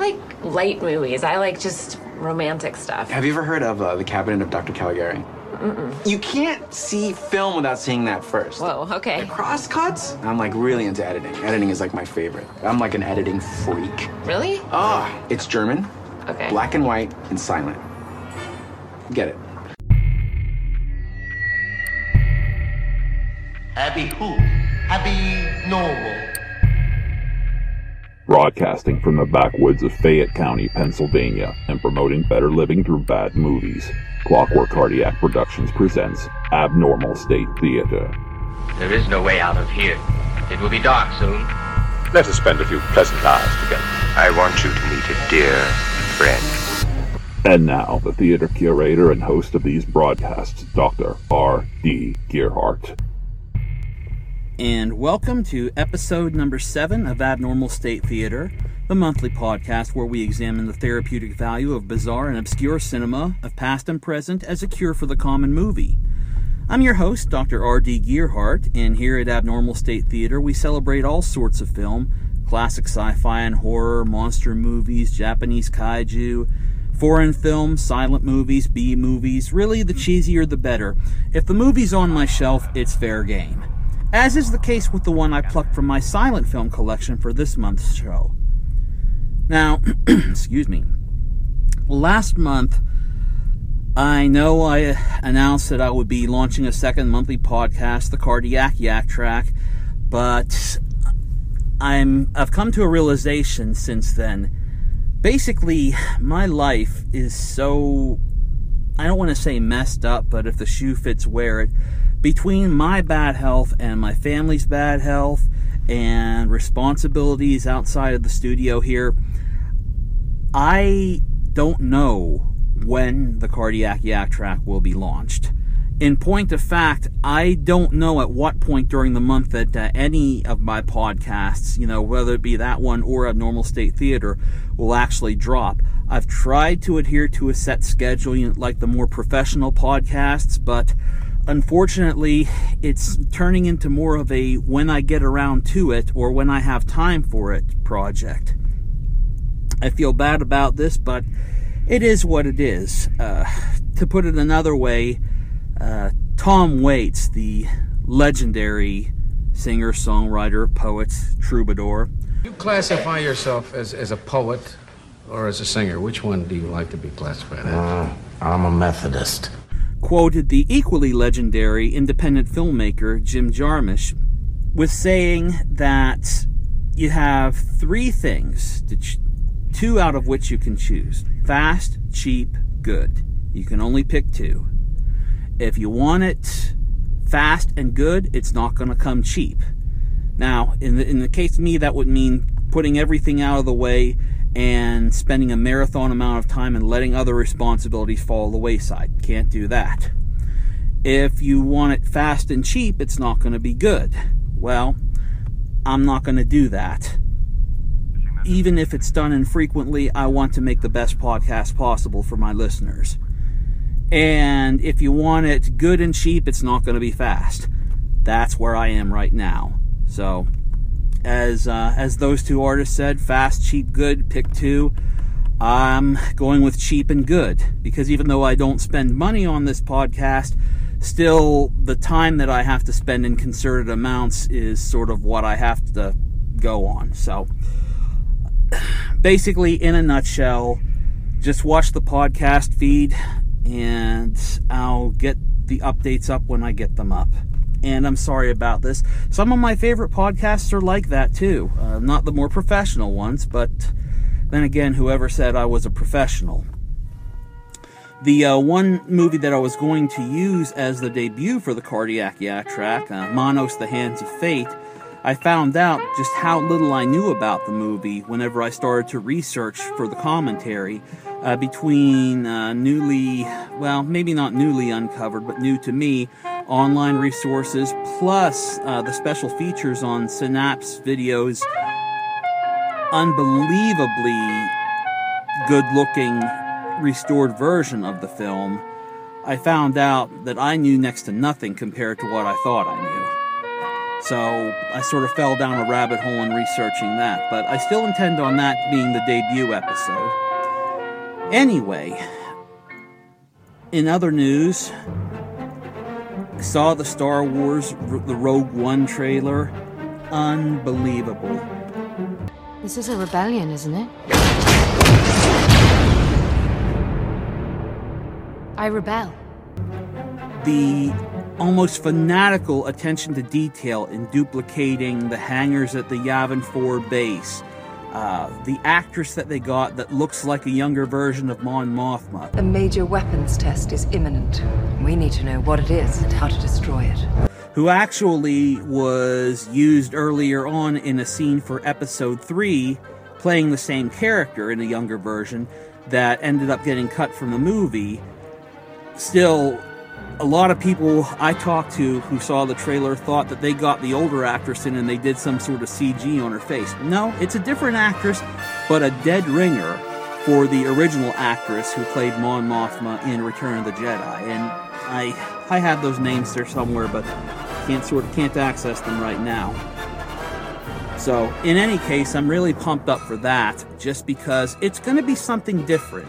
like light movies. I like just romantic stuff. Have you ever heard of The Cabinet of Dr. Caligari? Mm-mm. You can't see film without seeing that first. Whoa, okay. The crosscuts? I'm like really into editing. Editing is like my favorite. I'm like an editing freak. Really? Ah, it's German. Okay. Black and white and silent. Get it. Abby who? Abby normal. Broadcasting from the backwoods of Fayette County, Pennsylvania, and promoting better living through bad movies. Clockwork Cardiac Productions presents Abnormal State Theater. There is no way out of here. It will be dark soon. Let us spend a few pleasant hours together. I want you to meet a dear friend. And now, the theater curator and host of these broadcasts, Dr. R.D. Gearhart. And welcome to episode number 7 of Abnormal State Theater, the monthly podcast where we examine the therapeutic value of bizarre and obscure cinema of past and present as a cure for the common movie. I'm your host, Dr. R.D. Gearhart, and here at Abnormal State Theater we celebrate all sorts of film, classic sci-fi and horror, monster movies, Japanese kaiju, foreign films, silent movies, B-movies, really the cheesier the better. If the movie's on my shelf, it's fair game. As is the case with the one I plucked from my silent film collection for this month's show. Now, excuse me. Last month, I know I announced that I would be launching a second monthly podcast, the Cardiac Yak Track, but I've come to a realization since then. Basically, my life is so, I don't want to say messed up, but if the shoe fits, wear it. Between my bad health and my family's bad health and responsibilities outside of the studio here, I don't know when the Cardiac Yak Track will be launched. In point of fact, I don't know at what point during the month that any of my podcasts, you know, whether it be that one or Abnormal State Theater, will actually drop. I've tried to adhere to a set schedule, you know, like the more professional podcasts, but unfortunately, it's turning into more of a when I get around to it or when I have time for it project. I feel bad about this, but it is what it is. To put it another way, Tom Waits, the legendary singer, songwriter, poet, troubadour. You classify yourself as a poet or as a singer. Which one do you like to be classified as? I'm a Methodist. Quoted the equally legendary independent filmmaker Jim Jarmusch with saying that you have three things, two out of which you can choose: fast, cheap, good. You can only pick two. If you want it fast and good, it's not going to come cheap. Now, in the case of me, that would mean putting everything out of the way and spending a marathon amount of time and letting other responsibilities fall the wayside. Can't do that. If you want it fast and cheap, it's not going to be good. Well, I'm not going to do that. Even if it's done infrequently, I want to make the best podcast possible for my listeners. And if you want it good and cheap, it's not going to be fast. That's where I am right now. So, as those two artists said, fast, cheap, good, pick two. I'm going with cheap and good, because even though I don't spend money on this podcast, still the time that I have to spend in concerted amounts is sort of what I have to go on. So basically, in a nutshell, just watch the podcast feed and I'll get the updates up when I get them up. And I'm sorry about this. Some of my favorite podcasts are like that too. Not the more professional ones, but then again, whoever said I was a professional. The one movie that I was going to use as the debut for the Cardiac Yak Track, Manos the Hands of Fate, I found out just how little I knew about the movie whenever I started to research for the commentary between maybe not newly uncovered, but new to me, online resources, plus the special features on Synapse Video's unbelievably good-looking restored version of the film. I found out that I knew next to nothing compared to what I thought I knew. So I sort of fell down a rabbit hole in researching that, but I still intend on that being the debut episode. Anyway, in other news, I saw the Star Wars, the Rogue One trailer. Unbelievable. This is a rebellion, isn't it? I rebel. The almost fanatical attention to detail in duplicating the hangars at the Yavin 4 base. The actress that they got that looks like a younger version of Mon Mothma. A major weapons test is imminent. We need to know what it is and how to destroy it. Who actually was used earlier on in a scene for Episode 3, playing the same character in a younger version that ended up getting cut from the movie. Still, a lot of people I talked to who saw the trailer thought that they got the older actress in and they did some sort of CG on her face. No, it's a different actress, but a dead ringer for the original actress who played Mon Mothma in Return of the Jedi. And I have those names there somewhere, but can't access them right now. So, in any case, I'm really pumped up for that, just because it's going to be something different.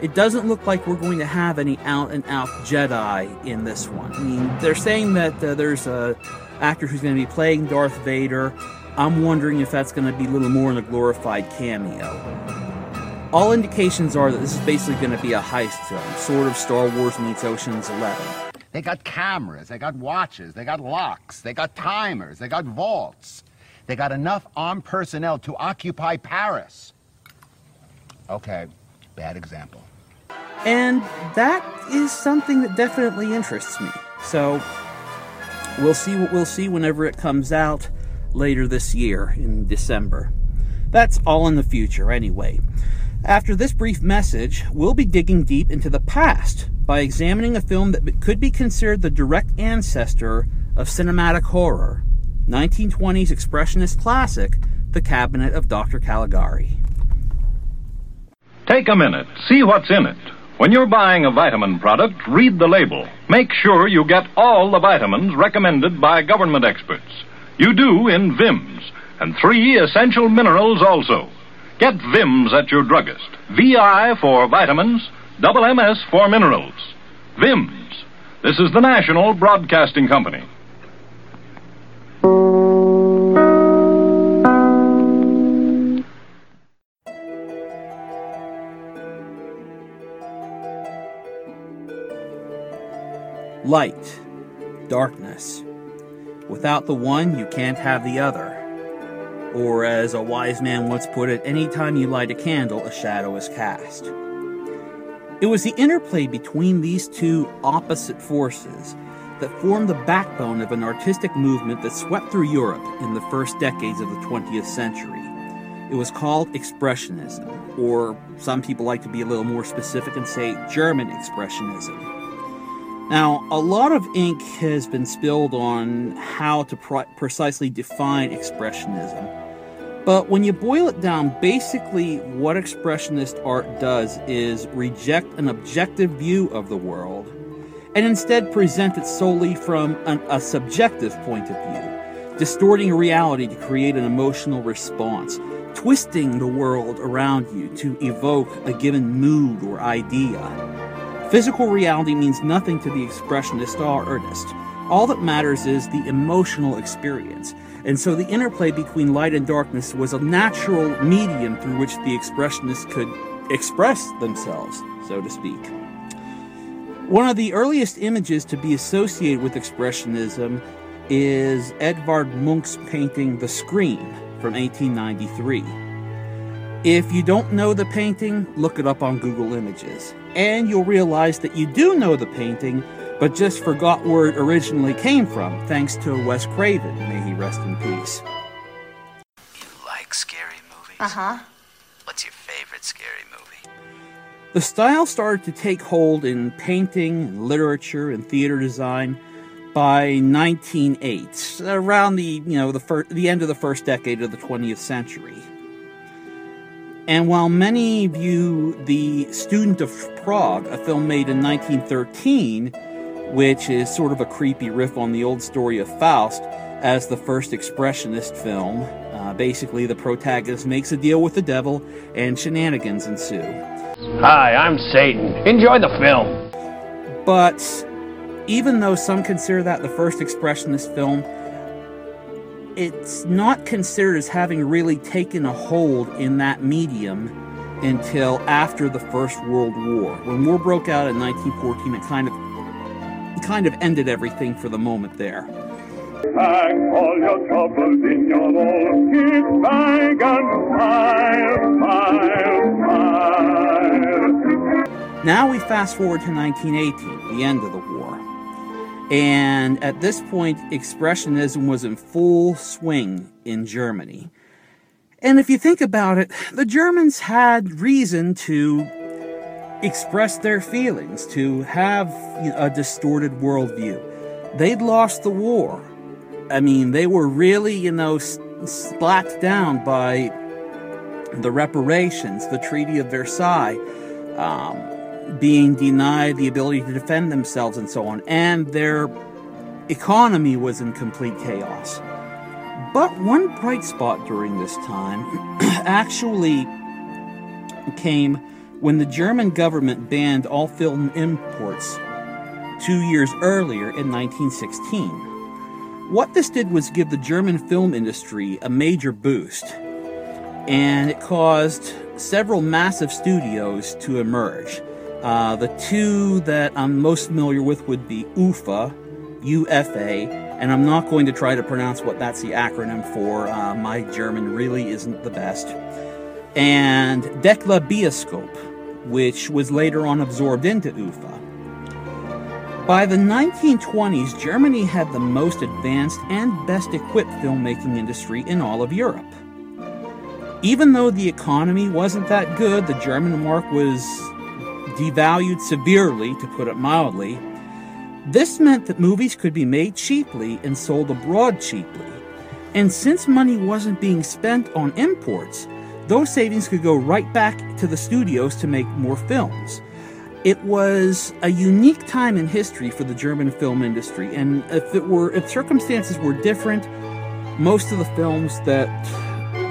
It doesn't look like we're going to have any out-and-out Jedi in this one. I mean, they're saying that there's an actor who's going to be playing Darth Vader. I'm wondering if that's going to be little more than a glorified cameo. All indications are that this is basically going to be a heist film, sort of Star Wars meets Ocean's 11. They got cameras, they got watches, they got locks, they got timers, they got vaults. They got enough armed personnel to occupy Paris. Okay, bad example. And that is something that definitely interests me. So we'll see what we'll see whenever it comes out later this year in December. That's all in the future anyway. After this brief message, we'll be digging deep into the past by examining a film that could be considered the direct ancestor of cinematic horror, 1920s expressionist classic, The Cabinet of Dr. Caligari. Take a minute, see what's in it. When you're buying a vitamin product, read the label. Make sure you get all the vitamins recommended by government experts. You do in VIMS, and 3 essential minerals also. Get VIMS at your druggist. VI for vitamins, double MS for minerals. VIMS. This is the National Broadcasting Company. Light, darkness. Without the one, you can't have the other. Or as a wise man once put it, any time you light a candle, a shadow is cast. It was the interplay between these two opposite forces that formed the backbone of an artistic movement that swept through Europe in the first decades of the 20th century. It was called Expressionism, or some people like to be a little more specific and say German Expressionism. Now, a lot of ink has been spilled on how to precisely define Expressionism. But when you boil it down, basically what Expressionist art does is reject an objective view of the world and instead present it solely from a subjective point of view, distorting reality to create an emotional response, twisting the world around you to evoke a given mood or idea. Physical reality means nothing to the expressionist artist. All that matters is the emotional experience. And so the interplay between light and darkness was a natural medium through which the expressionists could express themselves, so to speak. One of the earliest images to be associated with expressionism is Edvard Munch's painting The Scream from 1893. If you don't know the painting, look it up on Google Images, and you'll realize that you do know the painting, but just forgot where it originally came from, thanks to Wes Craven, may he rest in peace. You like scary movies? Uh-huh. What's your favorite scary movie? The style started to take hold in painting, literature, and theater design by 1908, around the end of the first decade of the 20th century. And while many view The Student of Prague, a film made in 1913, which is sort of a creepy riff on the old story of Faust, as the first expressionist film. Basically, the protagonist makes a deal with the devil, and shenanigans ensue. Hi, I'm Satan. Enjoy the film. But even though some consider that the first expressionist film, it's not considered as having really taken a hold in that medium until after the First World War. When war broke out in 1914, it kind of ended everything for the moment there. Pack all your troubles in your old kit bag and file, file, file. Now we fast forward to 1918, the end of the war. And at this point, Expressionism was in full swing in Germany. And if you think about it, the Germans had reason to express their feelings, to have a distorted worldview. They'd lost the war. I mean, they were really, slapped down by the reparations, the Treaty of Versailles, being denied the ability to defend themselves and so on, and their economy was in complete chaos. But one bright spot during this time actually came when the German government banned all film imports 2 years earlier in 1916. What this did was give the German film industry a major boost, and it caused several massive studios to emerge. The two that I'm most familiar with would be UFA, and I'm not going to try to pronounce what that's the acronym for. My German really isn't the best. And Decla Bioscope, which was later on absorbed into UFA. By the 1920s, Germany had the most advanced and best equipped filmmaking industry in all of Europe. Even though the economy wasn't that good, the German mark was devalued severely, to put it mildly. This meant that movies could be made cheaply and sold abroad cheaply. And since money wasn't being spent on imports, those savings could go right back to the studios to make more films. It was a unique time in history for the German film industry, and if circumstances were different, most of the films that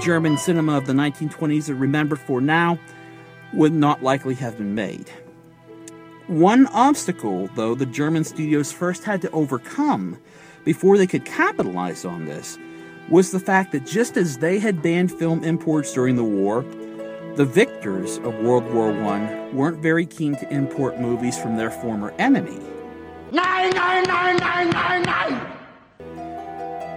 German cinema of the 1920s are remembered for now would not likely have been made. One obstacle, though, the German studios first had to overcome before they could capitalize on this, was the fact that just as they had banned film imports during the war, the victors of World War I weren't very keen to import movies from their former enemy. No, no, no, no, no, no!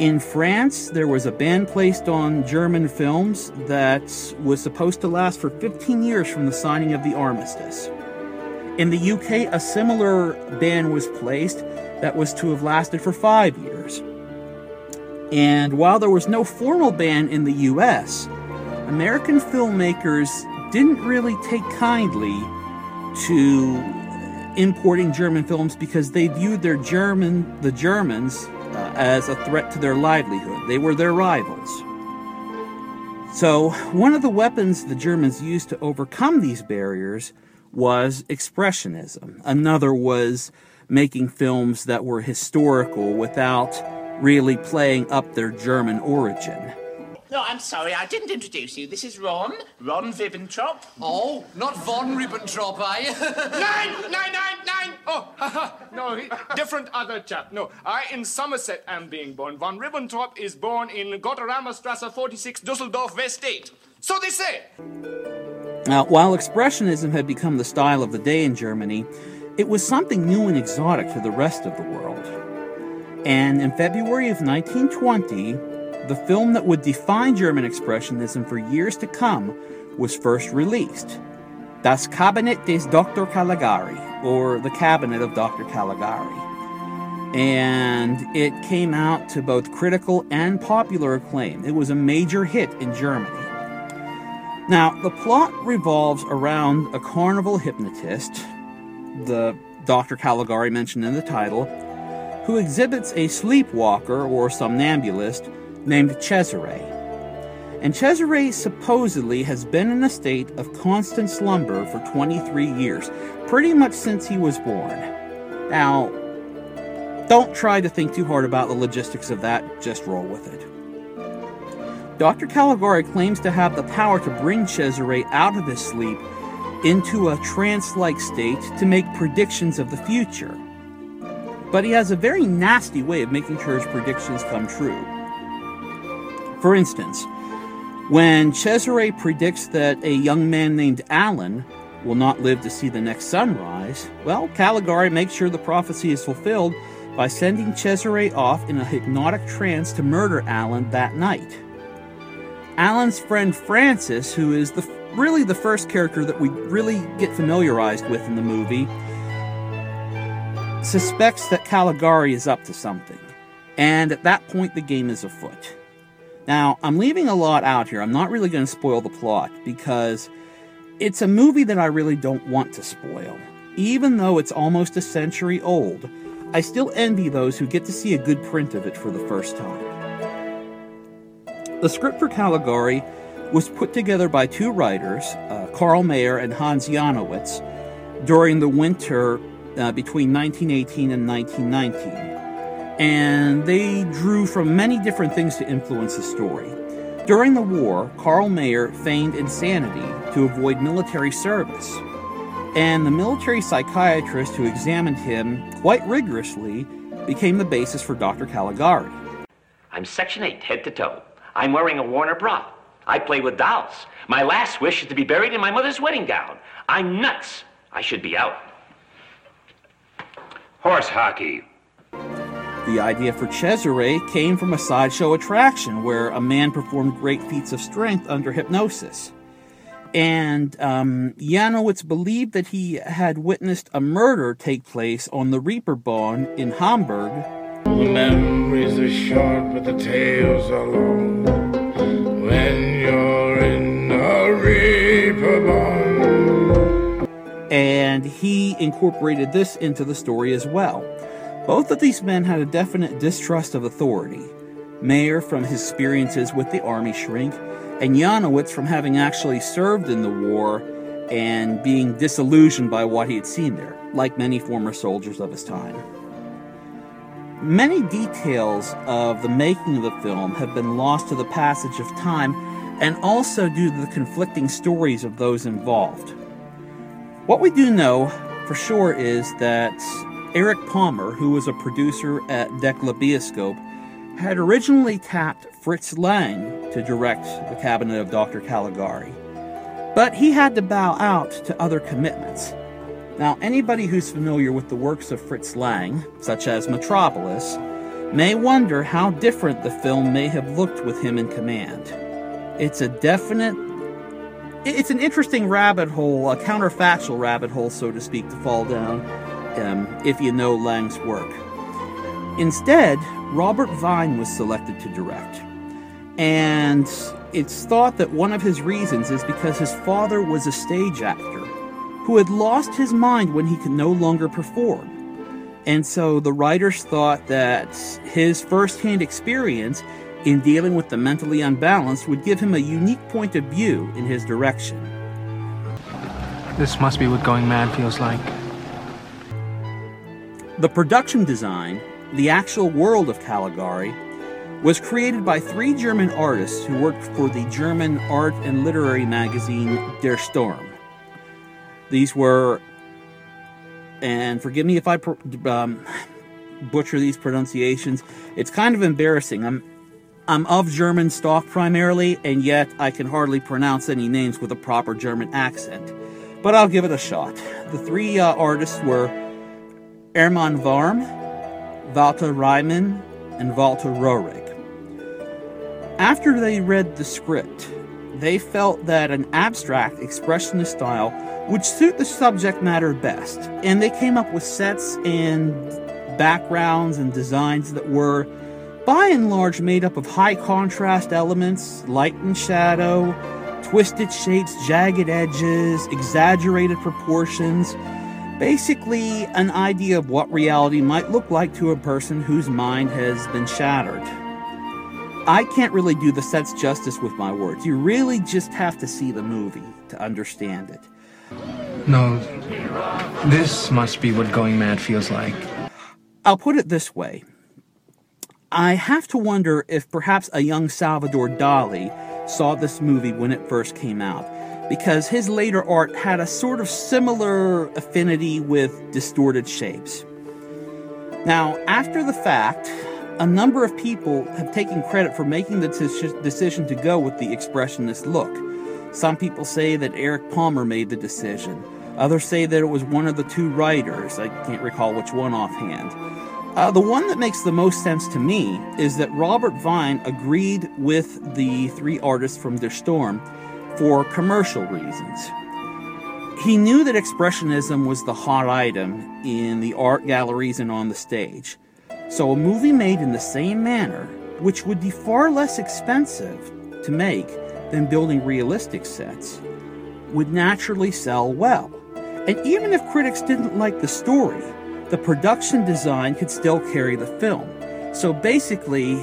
In France, there was a ban placed on German films that was supposed to last for 15 years from the signing of the armistice. In the UK, a similar ban was placed that was to have lasted for 5 years. And while there was no formal ban in the US, American filmmakers didn't really take kindly to importing German films because they viewed the Germans as a threat to their livelihood. They were their rivals. So one of the weapons the Germans used to overcome these barriers was expressionism. Another was making films that were historical without really playing up their German origin. No, I'm sorry, I didn't introduce you. This is Ron Ribbentrop. Oh, not Von Ribbentrop, are you? Nine! Oh, no, different other chap. No, I in Somerset am being born. Von Ribbentrop is born in Gotthardstrasse 46, Düsseldorf, West 8. So they say. Now, while Expressionism had become the style of the day in Germany, it was something new and exotic to the rest of the world. And in February of 1920... the film that would define German Expressionism for years to come was first released, Das Cabinet des Dr. Caligari, or The Cabinet of Dr. Caligari. And it came out to both critical and popular acclaim. It was a major hit in Germany. Now, the plot revolves around a carnival hypnotist, the Dr. Caligari mentioned in the title, who exhibits a sleepwalker or somnambulist named Cesare. And Cesare supposedly has been in a state of constant slumber for 23 years, pretty much since he was born. Now, Don't try to think too hard about the logistics of that, just roll with it. Dr. Caligari claims to have the power to bring Cesare out of his sleep into a trance-like state to make predictions of the future. But he has a very nasty way of making sure his predictions come true. For instance, when Cesare predicts that a young man named Alan will not live to see the next sunrise, well, Caligari makes sure the prophecy is fulfilled by sending Cesare off in a hypnotic trance to murder Alan that night. Alan's friend Francis, who is really the first character that we really get familiarized with in the movie, suspects that Caligari is up to something, and at that point the game is afoot. Now, I'm leaving a lot out here. I'm not really going to spoil the plot because it's a movie that I really don't want to spoil. Even though it's almost a century old, I still envy those who get to see a good print of it for the first time. The script for Caligari was put together by two writers, Carl Mayer and Hans Janowitz, during the winter between 1918 and 1919. And they drew from many different things to influence the story. During the war, Carl Mayer feigned insanity to avoid military service, and the military psychiatrist who examined him quite rigorously became the basis for Dr. Caligari. I'm Section 8, head to toe. I'm wearing a Warner bra. I play with dolls. My last wish is to be buried in my mother's wedding gown. I'm nuts. I should be out. Horse hockey. The idea for Cesare came from a sideshow attraction where a man performed great feats of strength under hypnosis. And Janowitz believed that he had witnessed a murder take place on the Reaper Bond in Hamburg. The memories are short, but the tales are long. When you're in a Reaper Bond. And he incorporated this into the story as well. Both of these men had a definite distrust of authority. Mayer from his experiences with the army shrink, and Janowitz from having actually served in the war and being disillusioned by what he had seen there, like many former soldiers of his time. Many details of the making of the film have been lost to the passage of time and also due to the conflicting stories of those involved. What we do know for sure is that Eric Palmer, who was a producer at Decla Bioscope, had originally tapped Fritz Lang to direct The Cabinet of Dr. Caligari, but he had to bow out to other commitments. Now, anybody who's familiar with the works of Fritz Lang, such as Metropolis, may wonder how different the film may have looked with him in command. It's an interesting rabbit hole, a counterfactual rabbit hole, so to speak, to fall down. If you know Lang's work. Instead, Robert Vine was selected to direct. And it's thought that one of his reasons is because his father was a stage actor who had lost his mind when he could no longer perform. And so the writers thought that his first-hand experience in dealing with the mentally unbalanced would give him a unique point of view in his direction. This must be what going mad feels like. The production design, the actual world of Caligari, was created by three German artists who worked for the German art and literary magazine Der Sturm. These were, and forgive me if I butcher these pronunciations, it's kind of embarrassing. I'm of German stock primarily, and yet I can hardly pronounce any names with a proper German accent. But I'll give it a shot. The three artists were Hermann Warm, Walter Reimann, and Walter Rohrig. After they read the script, they felt that an abstract expressionist style would suit the subject matter best, and they came up with sets and backgrounds and designs that were, by and large, made up of high contrast elements, light and shadow, twisted shapes, jagged edges, exaggerated proportions. Basically, an idea of what reality might look like to a person whose mind has been shattered. I can't really do the sets justice with my words. You really just have to see the movie to understand it. No, this must be what going mad feels like. I'll put it this way. I have to wonder if perhaps a young Salvador Dali saw this movie when it first came out, because his later art had a sort of similar affinity with distorted shapes. Now, after the fact, a number of people have taken credit for making the decision to go with the expressionist look. Some people say that Eric Palmer made the decision. Others say that it was one of the two writers. I can't recall which one offhand. The one that makes the most sense to me is that Robert Vine agreed with the three artists from Der Sturm for commercial reasons. He knew that expressionism was the hot item in the art galleries and on the stage. So a movie made in the same manner, which would be far less expensive to make than building realistic sets, would naturally sell well. And even if critics didn't like the story, the production design could still carry the film. So basically,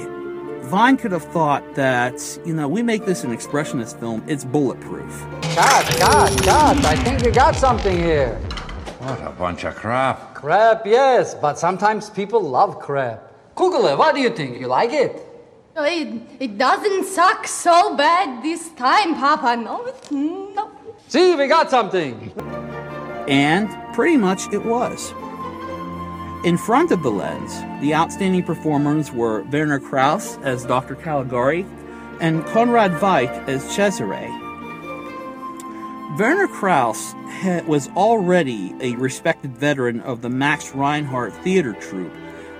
Vine could have thought that, you know, we make this an expressionist film, it's bulletproof. God, I think you got something here. What a bunch of crap. Crap, yes, but sometimes people love crap. Kugler, what do you think? You like it? No, it doesn't suck so bad this time, Papa. No. See, we got something. And pretty much it was. In front of the lens, the outstanding performers were Werner Krauss as Dr. Caligari and Conrad Veidt as Cesare. Werner Krauss was already a respected veteran of the Max Reinhardt theater troupe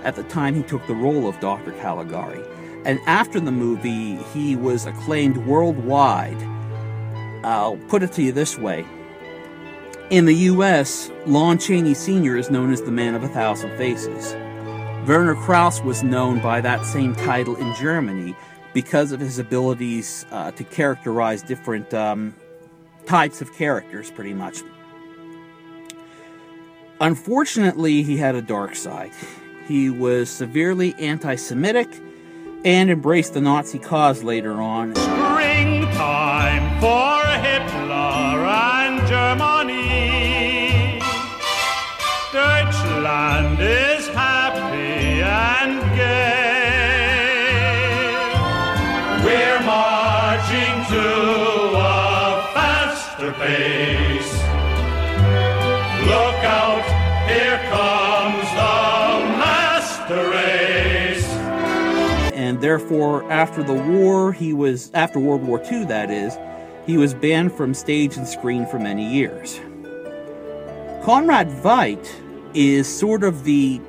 at the time he took the role of Dr. Caligari, and after the movie, he was acclaimed worldwide. I'll put it to you this way. In the U.S., Lon Chaney Sr. is known as the Man of a Thousand Faces. Werner Krauss was known by that same title in Germany because of his abilities to characterize different types of characters, pretty much. Unfortunately, he had a dark side. He was severely anti-Semitic and embraced the Nazi cause later on. Springtime for Hitler and Germany. Deutschland is happy and gay. We're marching to a faster pace. Look out, here comes the master race. And therefore, after the war, after World War II, that is, he was banned from stage and screen for many years. Conrad Veidt is sort of the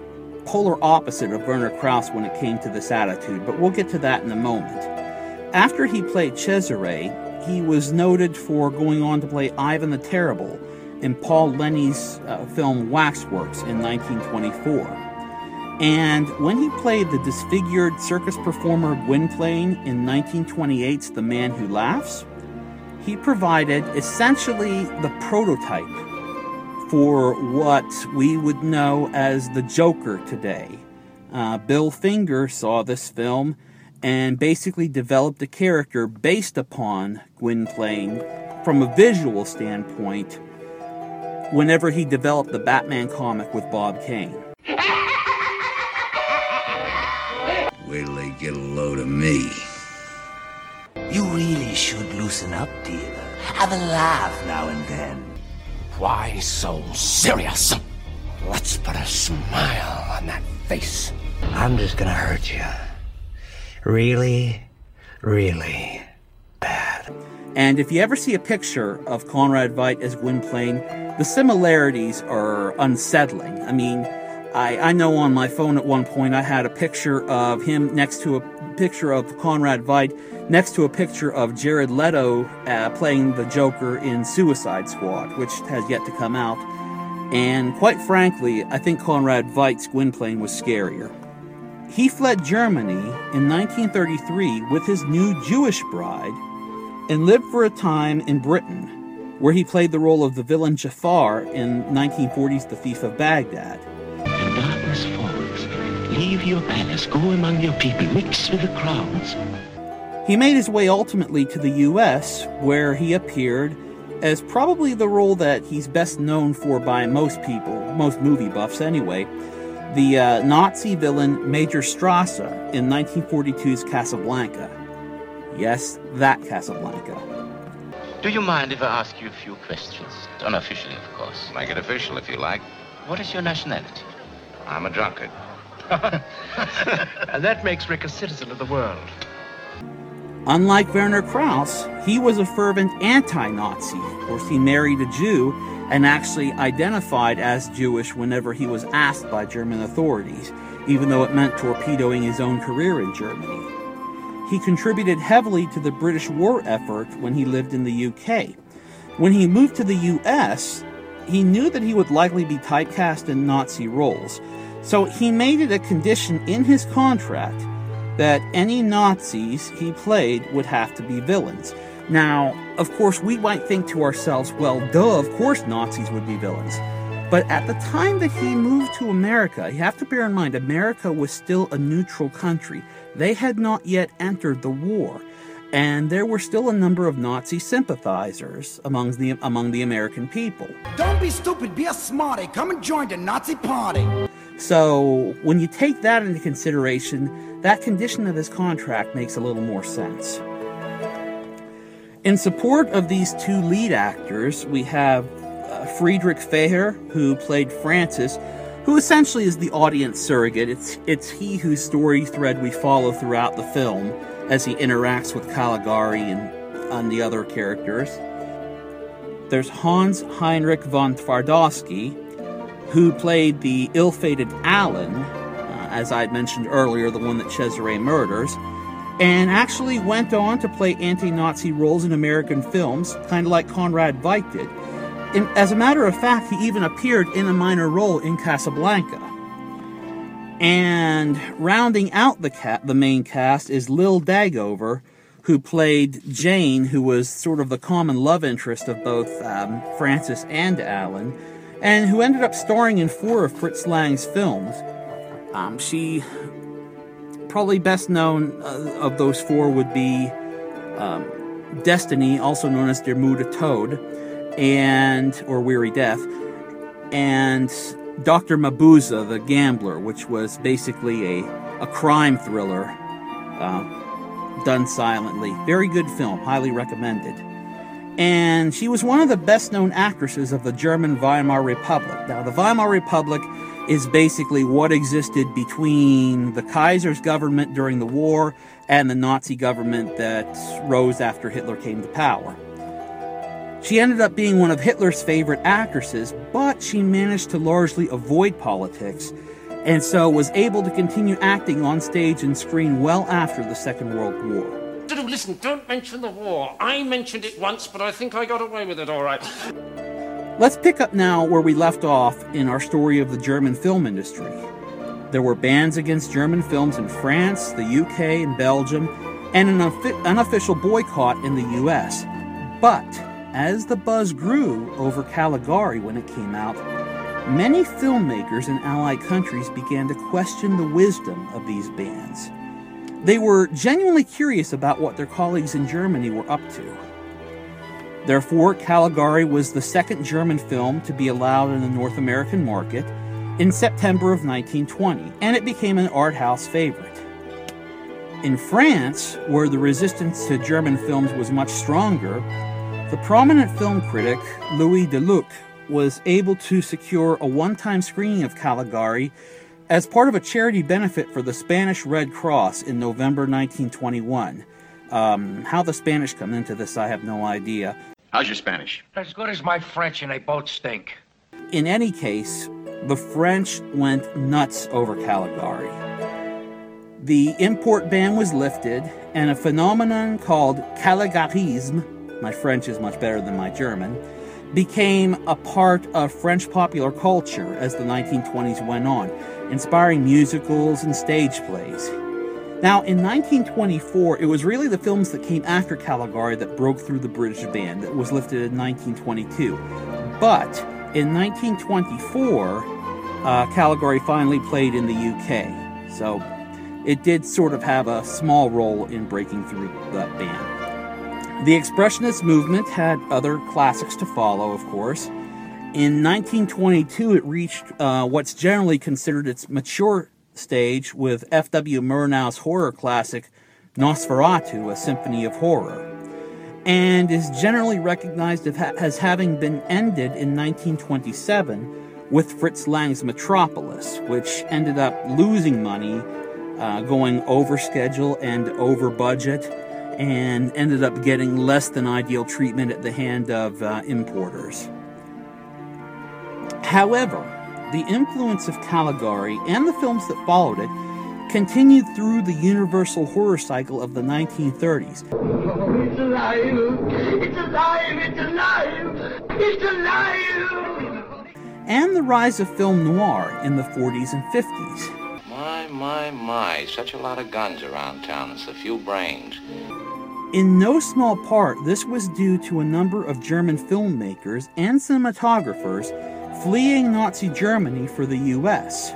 polar opposite of Werner Krauss when it came to this attitude, but we'll get to that in a moment. After he played Cesare, he was noted for going on to play Ivan the Terrible in Paul Lenny's film Waxworks in 1924. And when he played the disfigured circus performer Gwynplaine in 1928's The Man Who Laughs, he provided essentially the prototype for what we would know as the Joker today. Bill Finger saw this film and basically developed a character based upon Gwynplaine from a visual standpoint whenever he developed the Batman comic with Bob Kane. Wait till they get a load of me. You really should loosen up, dear. Have a laugh now and then. Why so serious? Let's put a smile on that face. I'm just gonna hurt you. Really, really bad. And if you ever see a picture of Conrad Veidt as Gwynplaine, the similarities are unsettling. I mean, I know on my phone at one point I had a picture of him next to a picture of Conrad Veidt next to a picture of Jared Leto playing the Joker in Suicide Squad, which has yet to come out. And quite frankly, I think Conrad Veidt's Gwynplaine was scarier. He fled Germany in 1933 with his new Jewish bride and lived for a time in Britain, where he played the role of the villain Jafar in 1940's The Thief of Baghdad. When darkness falls, leave your palace, go among your people, mix with the crowds. He made his way ultimately to the U.S., where he appeared as probably the role that he's best known for by most people, most movie buffs anyway, the Nazi villain Major Strasse in 1942's Casablanca. Yes, that Casablanca. Do you mind if I ask you a few questions? Unofficially, of course. Make it official if you like. What is your nationality? I'm a drunkard. And that makes Rick a citizen of the world. Unlike Werner Krauss, he was a fervent anti-Nazi. Of course, he married a Jew and actually identified as Jewish whenever he was asked by German authorities, even though it meant torpedoing his own career in Germany. He contributed heavily to the British war effort when he lived in the UK. When he moved to the US, he knew that he would likely be typecast in Nazi roles, so he made it a condition in his contract that any Nazis he played would have to be villains. Now, of course, we might think to ourselves, well, duh, of course Nazis would be villains. But at the time that he moved to America, you have to bear in mind, America was still a neutral country. They had not yet entered the war, and there were still a number of Nazi sympathizers among the American people. Don't be stupid, be a smarty. Come and join the Nazi party. So, when you take that into consideration, that condition of his contract makes a little more sense. In support of these two lead actors, we have Friedrich Feher, who played Francis, who essentially is the audience surrogate. It's he whose story thread we follow throughout the film as he interacts with Caligari and the other characters. There's Hans Heinrich von Twardowski, who played the ill-fated Alan, as I mentioned earlier, the one that Cesare murders, and actually went on to play anti-Nazi roles in American films, kind of like Conrad Veidt did. And as a matter of fact, he even appeared in a minor role in Casablanca. And rounding out the main cast is Lil Dagover, who played Jane, who was sort of the common love interest of both Francis and Alan, and who ended up starring in 4 of Fritz Lang's films. She, probably best known of those 4 would be Destiny, also known as Der Müde Tod, or Weary Death, and Dr. Mabuse, the Gambler, which was basically a crime thriller done silently. Very good film, highly recommended. And she was one of the best-known actresses of the German Weimar Republic. Now, the Weimar Republic is basically what existed between the Kaiser's government during the war and the Nazi government that rose after Hitler came to power. She ended up being one of Hitler's favorite actresses, but she managed to largely avoid politics, and so was able to continue acting on stage and screen well after the Second World War. Listen, don't mention the war. I mentioned it once, but I think I got away with it all right. Let's pick up now where we left off in our story of the German film industry. There were bans against German films in France, the UK, and Belgium, and an unofficial boycott in the US. But as the buzz grew over Caligari when it came out, many filmmakers in allied countries began to question the wisdom of these bans. They were genuinely curious about what their colleagues in Germany were up to. Therefore, Caligari was the second German film to be allowed in the North American market in September of 1920, and it became an art house favorite. In France, where the resistance to German films was much stronger, the prominent film critic Louis Deluc was able to secure a one-time screening of Caligari as part of a charity benefit for the Spanish Red Cross in November 1921. How the Spanish come into this, I have no idea. How's your Spanish? As good as my French, and they both stink. In any case, the French went nuts over Caligari. The import ban was lifted, and a phenomenon called Caligarisme, my French is much better than my German, became a part of French popular culture as the 1920s went on, inspiring musicals and stage plays. Now, in 1924, it was really the films that came after Caligari that broke through the British ban that was lifted in 1922. But in 1924, Caligari finally played in the UK. So it did sort of have a small role in breaking through that ban. The Expressionist movement had other classics to follow, of course, In 1922, it reached what's generally considered its mature stage with F.W. Murnau's horror classic Nosferatu, A Symphony of Horror, and is generally recognized as having been ended in 1927 with Fritz Lang's Metropolis, which ended up losing money, going over schedule and over budget, and ended up getting less than ideal treatment at the hand of importers. However, the influence of Caligari and the films that followed it continued through the universal horror cycle of the 1930s. Oh, it's alive! It's alive! It's alive! It's alive! And the rise of film noir in the 40s and 50s. My, such a lot of guns around town and so few brains. In no small part, this was due to a number of German filmmakers and cinematographers fleeing Nazi Germany for the U.S.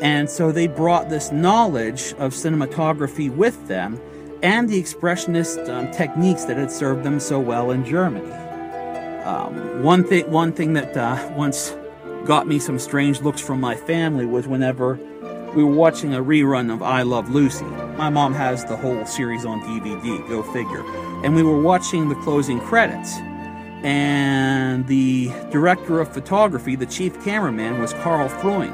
And so they brought this knowledge of cinematography with them and the expressionist techniques that had served them so well in Germany. One thing that once got me some strange looks from my family was whenever we were watching a rerun of I Love Lucy. My mom has the whole series on DVD, go figure. And we were watching the closing credits. And the director of photography, the chief cameraman, was Carl Freund.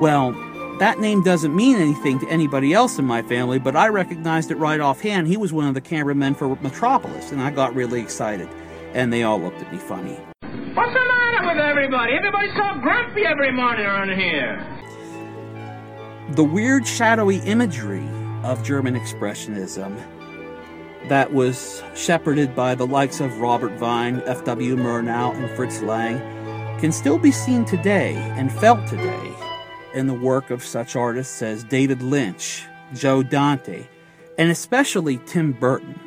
Well, that name doesn't mean anything to anybody else in my family, but I recognized it right offhand. He was one of the cameramen for Metropolis, and I got really excited. And they all looked at me funny. What's the matter with everybody? Everybody's so grumpy every morning around here. The weird, shadowy imagery of German Expressionism that was shepherded by the likes of Robert Vine, F.W. Murnau, and Fritz Lang can still be seen today and felt today in the work of such artists as David Lynch, Joe Dante, and especially Tim Burton.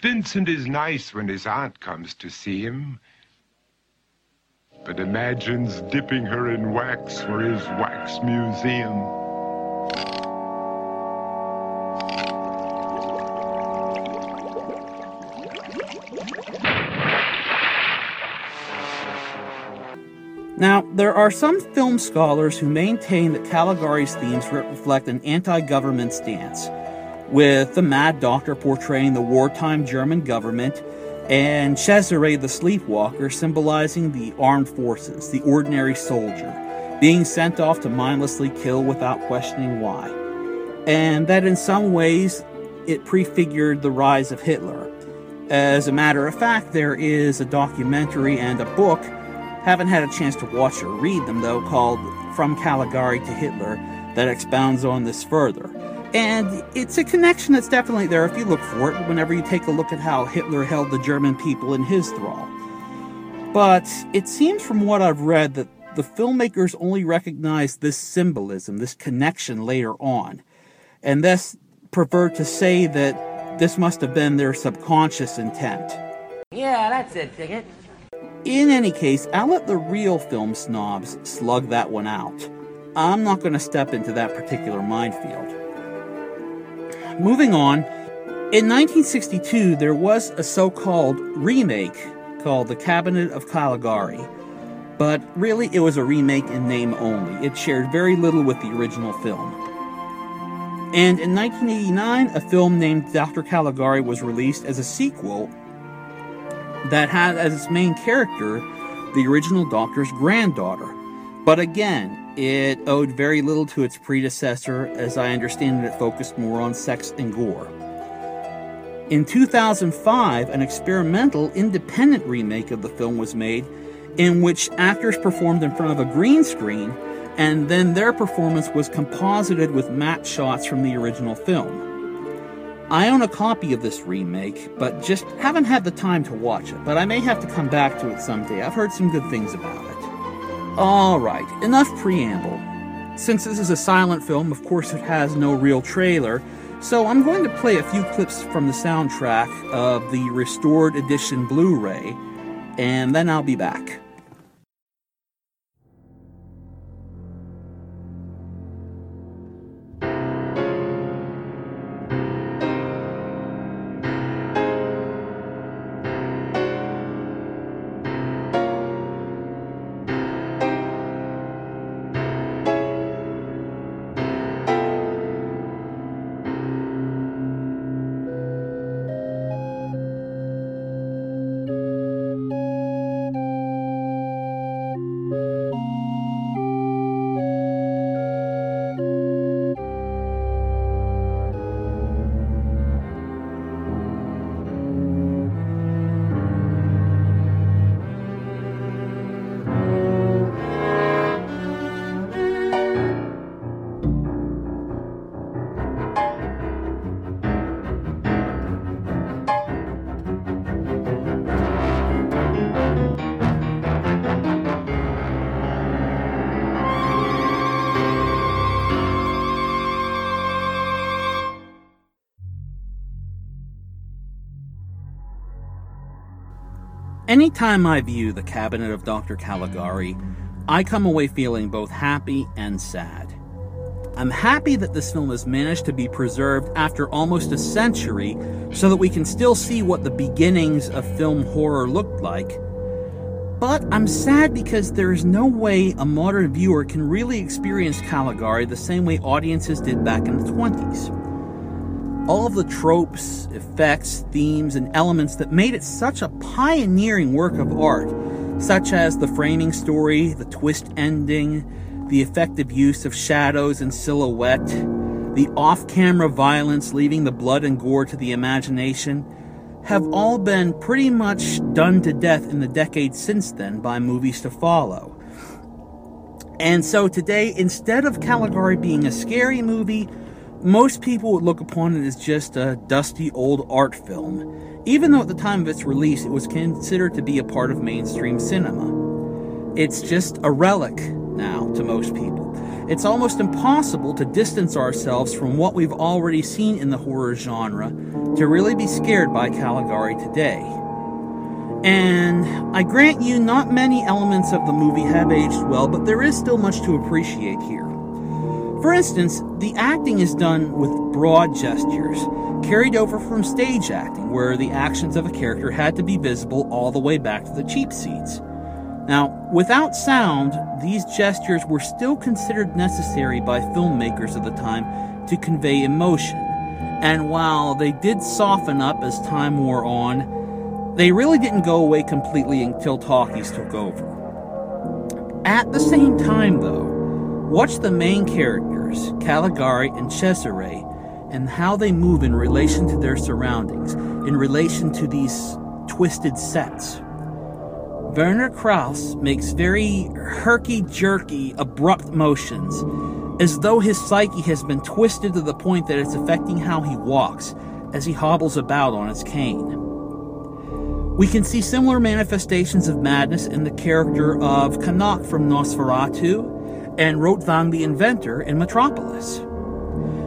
Vincent is nice when his aunt comes to see him, but imagines dipping her in wax for his wax museum. Now, there are some film scholars who maintain that Caligari's themes reflect an anti-government stance, with the Mad Doctor portraying the wartime German government, and Cesare the Sleepwalker symbolizing the armed forces, the ordinary soldier, being sent off to mindlessly kill without questioning why. And that in some ways, it prefigured the rise of Hitler. As a matter of fact, there is a documentary and a book, haven't had a chance to watch or read them, though, called From Caligari to Hitler, that expounds on this further. And it's a connection that's definitely there if you look for it, whenever you take a look at how Hitler held the German people in his thrall. But it seems from what I've read that the filmmakers only recognized this symbolism, this connection later on, and thus prefer to say that this must have been their subconscious intent. Yeah, that's it, ticket. In any case, I'll let the real film snobs slug that one out. I'm not going to step into that particular minefield. Moving on, in 1962, there was a so-called remake called The Cabinet of Caligari, but really it was a remake in name only. It shared very little with the original film. And in 1989, a film named Dr. Caligari was released as a sequel that had as its main character the original Doctor's granddaughter. But again, it owed very little to its predecessor. As I understand it, it focused more on sex and gore. In 2005, an experimental, independent remake of the film was made, in which actors performed in front of a green screen, and then their performance was composited with matte shots from the original film. I own a copy of this remake, but just haven't had the time to watch it, but I may have to come back to it someday. I've heard some good things about it. Alright, enough preamble. Since this is a silent film, of course it has no real trailer, so I'm going to play a few clips from the soundtrack of the Restored Edition Blu-ray, and then I'll be back. Anytime I view The Cabinet of Dr. Caligari, I come away feeling both happy and sad. I'm happy that this film has managed to be preserved after almost a century so that we can still see what the beginnings of film horror looked like, but I'm sad because there is no way a modern viewer can really experience Caligari the same way audiences did back in the 20s. All of the tropes, effects, themes, and elements that made it such a pioneering work of art, such as the framing story, the twist ending, the effective use of shadows and silhouette, the off-camera violence leaving the blood and gore to the imagination, have all been pretty much done to death in the decades since then by movies to follow. And so today, instead of Caligari being a scary movie, most people would look upon it as just a dusty old art film, even though at the time of its release it was considered to be a part of mainstream cinema. It's just a relic now to most people. It's almost impossible to distance ourselves from what we've already seen in the horror genre to really be scared by Caligari today. And I grant you, not many elements of the movie have aged well, but there is still much to appreciate here. For instance, the acting is done with broad gestures, carried over from stage acting, where the actions of a character had to be visible all the way back to the cheap seats. Now, without sound, these gestures were still considered necessary by filmmakers of the time to convey emotion, and while they did soften up as time wore on, they really didn't go away completely until talkies took over. At the same time, though, watch the main characters, Caligari and Cesare, and how they move in relation to their surroundings, in relation to these twisted sets. Werner Krauss makes very herky-jerky, abrupt motions, as though his psyche has been twisted to the point that it's affecting how he walks, as he hobbles about on his cane. We can see similar manifestations of madness in the character of Kanak from Nosferatu, and Robert Vine the Inventor in Metropolis.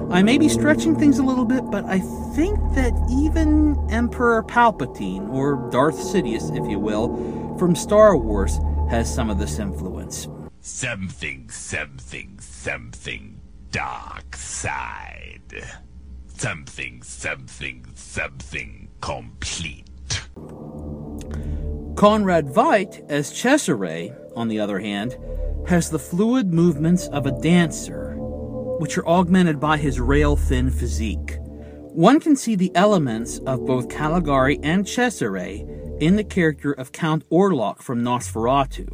I may be stretching things a little bit, but I think that even Emperor Palpatine, or Darth Sidious, if you will, from Star Wars, has some of this influence. Something, something, something, dark side. Something, something, something, complete. Conrad Veidt, as Cesare, on the other hand, has the fluid movements of a dancer, which are augmented by his rail-thin physique. One can see the elements of both Caligari and Cesare in the character of Count Orlok from Nosferatu,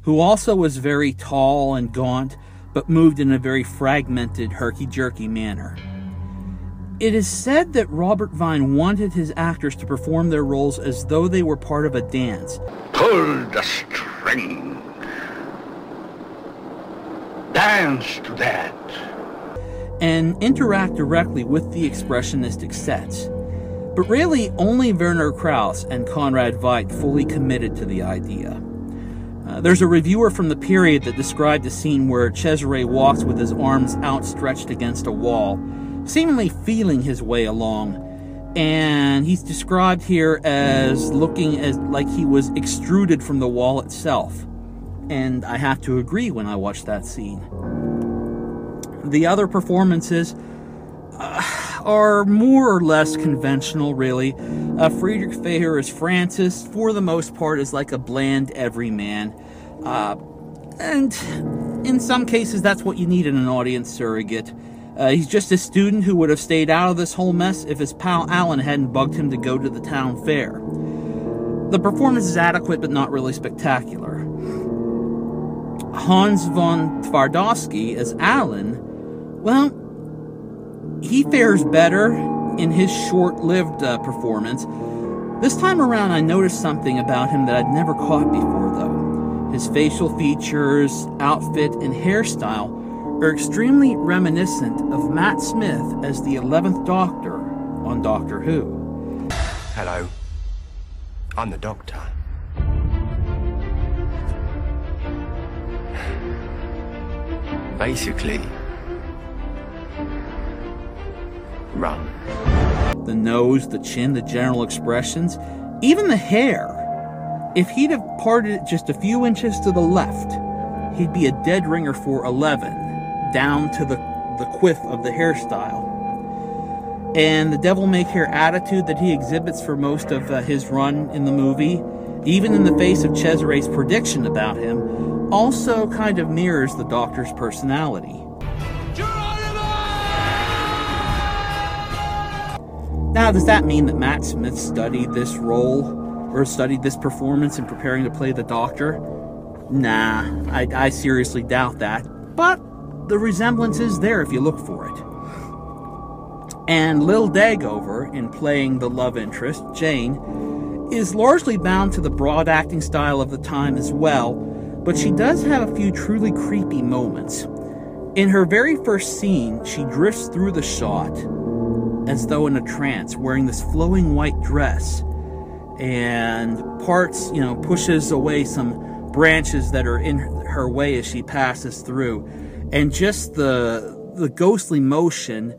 who also was very tall and gaunt, but moved in a very fragmented, herky-jerky manner. It is said that Robert Vine wanted his actors to perform their roles as though they were part of a dance. Pull the string. Dance to that. And interact directly with the expressionistic sets. But really, only Werner Krauss and Conrad Veidt fully committed to the idea. There's a reviewer from the period that described a scene where Cesare walks with his arms outstretched against a wall, seemingly feeling his way along, and he's described here as looking as like he was extruded from the wall itself. And I have to agree when I watch that scene. The other performances are more or less conventional, really. Friedrich Feher as Francis, for the most part, is like a bland everyman. And in some cases, that's what you need in an audience surrogate. He's just a student who would have stayed out of this whole mess if his pal Alan hadn't bugged him to go to the town fair. The performance is adequate, but not really spectacular. Hans von Twardowski as Alan, well, he fares better in his short-lived performance. This time around, I noticed something about him that I'd never caught before, though. His facial features, outfit, and hairstyle are extremely reminiscent of Matt Smith as the 11th Doctor on Doctor Who. Hello, I'm the Doctor. Basically, run. The nose, the chin, the general expressions, even the hair. If he'd have parted it just a few inches to the left, he'd be a dead ringer for 11, down to the quiff of the hairstyle. And the devil-may-care attitude that he exhibits for most of his run in the movie, even in the face of Cesare's prediction about him, also kind of mirrors the Doctor's personality. Now, does that mean that Matt Smith studied this role, or studied this performance in preparing to play the Doctor? Nah, I seriously doubt that. But the resemblance is there if you look for it. And Lil Dagover, in playing the love interest, Jane, is largely bound to the broad acting style of the time as well, but she does have a few truly creepy moments. In her very first scene, she drifts through the shot as though in a trance, wearing this flowing white dress, and parts, pushes away some branches that are in her way as she passes through. And just the ghostly motion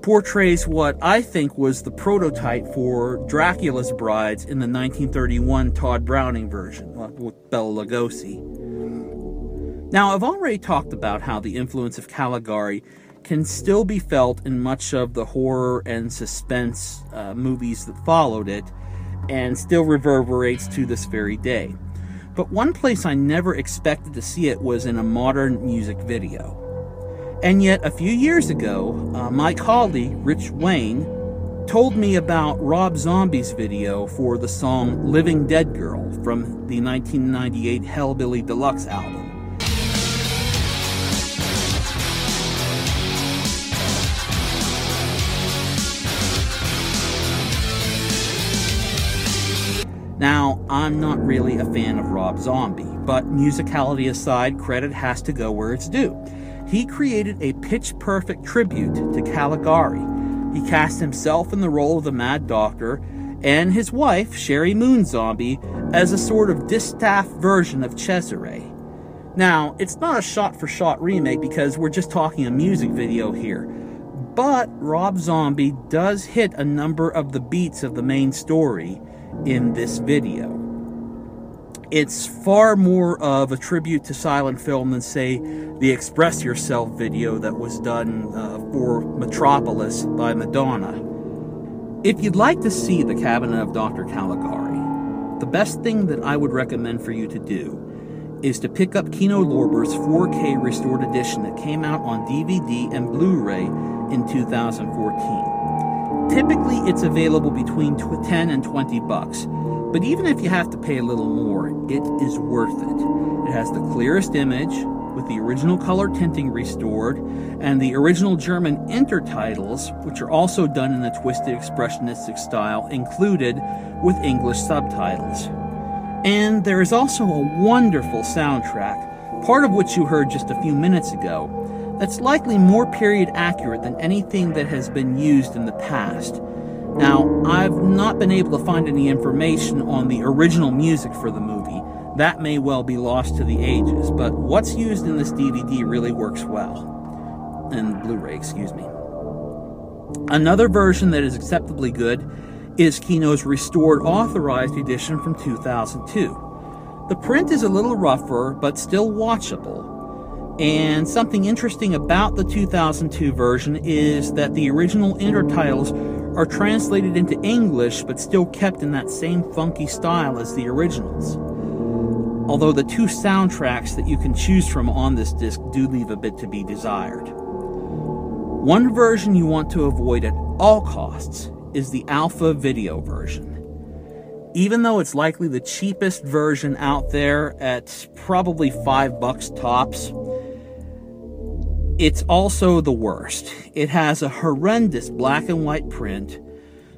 portrays what I think was the prototype for Dracula's brides in the 1931 Todd Browning version with Bela Lugosi. Now, I've already talked about how the influence of Caligari can still be felt in much of the horror and suspense movies that followed it, and still reverberates to this very day. But one place I never expected to see it was in a modern music video. And yet, a few years ago, my colleague, Rich Wayne, told me about Rob Zombie's video for the song Living Dead Girl from the 1998 Hellbilly Deluxe album. Now, I'm not really a fan of Rob Zombie, but musicality aside, credit has to go where it's due. He created a pitch-perfect tribute to Caligari. He cast himself in the role of the Mad Doctor and his wife, Sherry Moon Zombie, as a sort of distaff version of Cesare. Now, it's not a shot-for-shot remake because we're just talking a music video here, but Rob Zombie does hit a number of the beats of the main story in this video. It's far more of a tribute to silent film than, say, the Express Yourself video that was done for Metropolis by Madonna. If you'd like to see The Cabinet of Dr. Caligari, the best thing that I would recommend for you to do is to pick up Kino Lorber's 4K restored edition that came out on DVD and Blu-ray in 2014. Typically, it's available between $10 and $20. But even if you have to pay a little more, it is worth it. It has the clearest image, with the original color tinting restored, and the original German intertitles, which are also done in a twisted expressionistic style, included with English subtitles. And there is also a wonderful soundtrack, part of which you heard just a few minutes ago, that's likely more period accurate than anything that has been used in the past. Now, I've not been able to find any information on the original music for the movie. That may well be lost to the ages, but what's used in this DVD really works well. And Blu-ray, excuse me. Another version that is acceptably good is Kino's restored authorized edition from 2002. The print is a little rougher, but still watchable. And something interesting about the 2002 version is that the original intertitles are translated into English, but still kept in that same funky style as the originals. Although the two soundtracks that you can choose from on this disc do leave a bit to be desired. One version you want to avoid at all costs is the Alpha Video version. Even though it's likely the cheapest version out there at probably $5 tops, it's also the worst. It has a horrendous black and white print.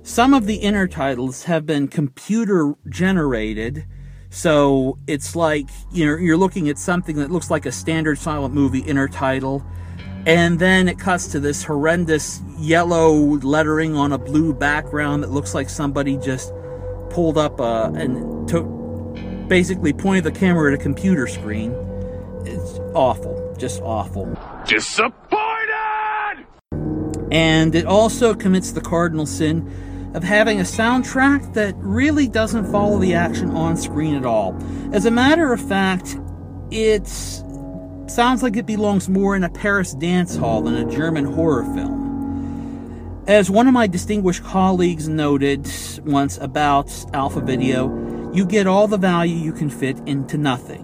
Some of the intertitles have been computer generated, so it's like you're looking at something that looks like a standard silent movie intertitle, and then it cuts to this horrendous yellow lettering on a blue background that looks like somebody just pulled up and basically pointed the camera at a computer screen. It's awful, just awful. Disappointed! And it also commits the cardinal sin of having a soundtrack that really doesn't follow the action on screen at all. As a matter of fact, it sounds like it belongs more in a Paris dance hall than a German horror film. As one of my distinguished colleagues noted once about Alpha Video, you get all the value you can fit into nothing.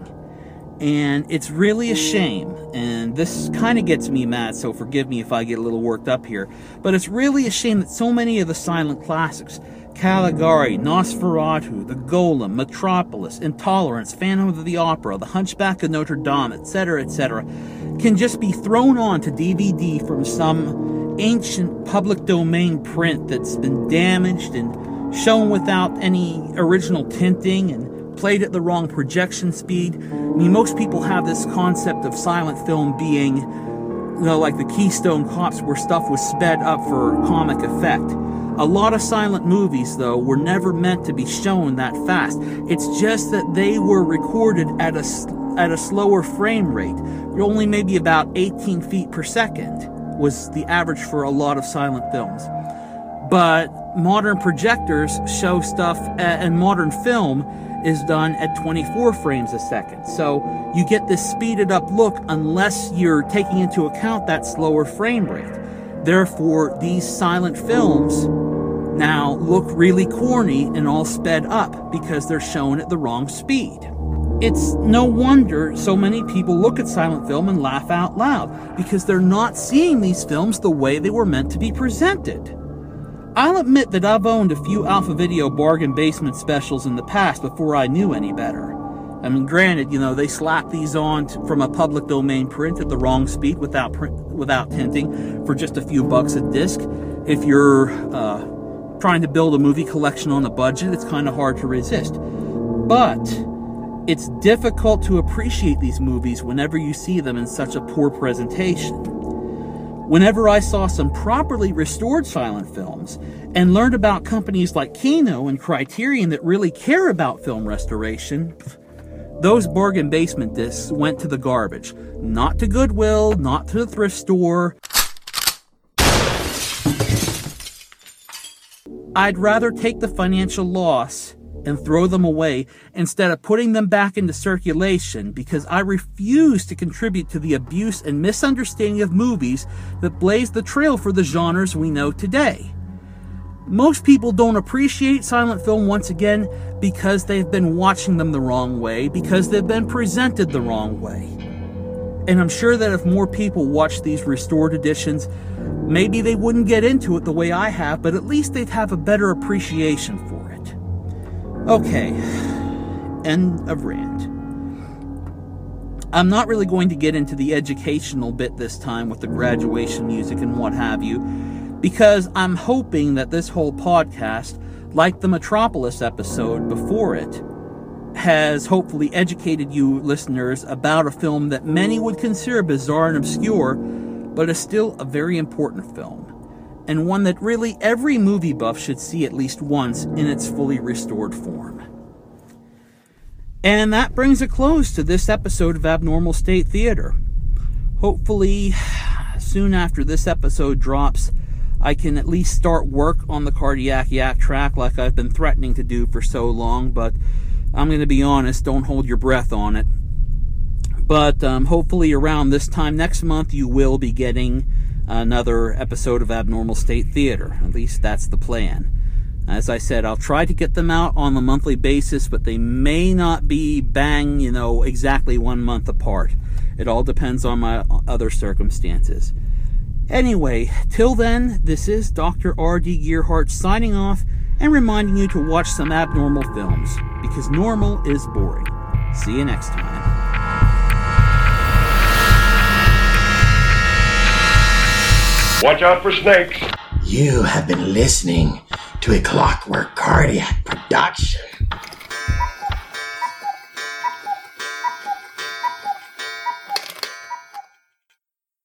And it's really a shame, and this kind of gets me mad, so forgive me if I get a little worked up here, but it's really a shame that so many of the silent classics, Caligari, Nosferatu, The Golem, Metropolis, Intolerance, Phantom of the Opera, The Hunchback of Notre Dame, etc., etc., can just be thrown on to DVD from some ancient public domain print that's been damaged and shown without any original tinting and played at the wrong projection speed. I mean, most people have this concept of silent film being, you know, like the Keystone Cops, where stuff was sped up for comic effect. A lot of silent movies, though, were never meant to be shown that fast. It's just that they were recorded at a slower frame rate. Only maybe about 18 feet per second was the average for a lot of silent films. But modern projectors show stuff, and modern film is done at 24 frames a second. So you get this speeded up look unless you're taking into account that slower frame rate. Therefore, these silent films now look really corny and all sped up because they're shown at the wrong speed. It's no wonder so many people look at silent film and laugh out loud, because they're not seeing these films the way they were meant to be presented. I'll admit that I've owned a few Alpha Video bargain basement specials in the past before I knew any better. I mean, granted, you know, they slapped these on from a public domain print at the wrong speed without tinting for just a few bucks a disc. If you're trying to build a movie collection on a budget, it's kind of hard to resist. But it's difficult to appreciate these movies whenever you see them in such a poor presentation. Whenever I saw some properly restored silent films and learned about companies like Kino and Criterion that really care about film restoration, those bargain basement discs went to the garbage. Not to Goodwill, not to the thrift store. I'd rather take the financial loss and throw them away instead of putting them back into circulation, because I refuse to contribute to the abuse and misunderstanding of movies that blaze the trail for the genres we know today. Most people don't appreciate silent film once again because they've been watching them the wrong way, because they've been presented the wrong way. And I'm sure that if more people watched these restored editions, maybe they wouldn't get into it the way I have, but at least they'd have a better appreciation for it. Okay, end of rant. I'm not really going to get into the educational bit this time with the graduation music and what have you, because I'm hoping that this whole podcast, like the Metropolis episode before it, has hopefully educated you listeners about a film that many would consider bizarre and obscure, but is still a very important film, and one that really every movie buff should see at least once in its fully restored form. And that brings a close to this episode of Abnormal State Theater. Hopefully, soon after this episode drops, I can at least start work on the Cardiac Yak Track like I've been threatening to do for so long, but I'm going to be honest, don't hold your breath on it. But hopefully around this time next month, you will be getting another episode of Abnormal State Theater. At least that's the plan. As I said, I'll try to get them out on a monthly basis, but they may not be bang, you know, exactly 1 month apart. It all depends on my other circumstances. Anyway, till then, this is Dr. R.D. Gearhart signing off and reminding you to watch some abnormal films, because normal is boring. See you next time. Watch out for snakes. You have been listening to a Clockwork Cardiac Production.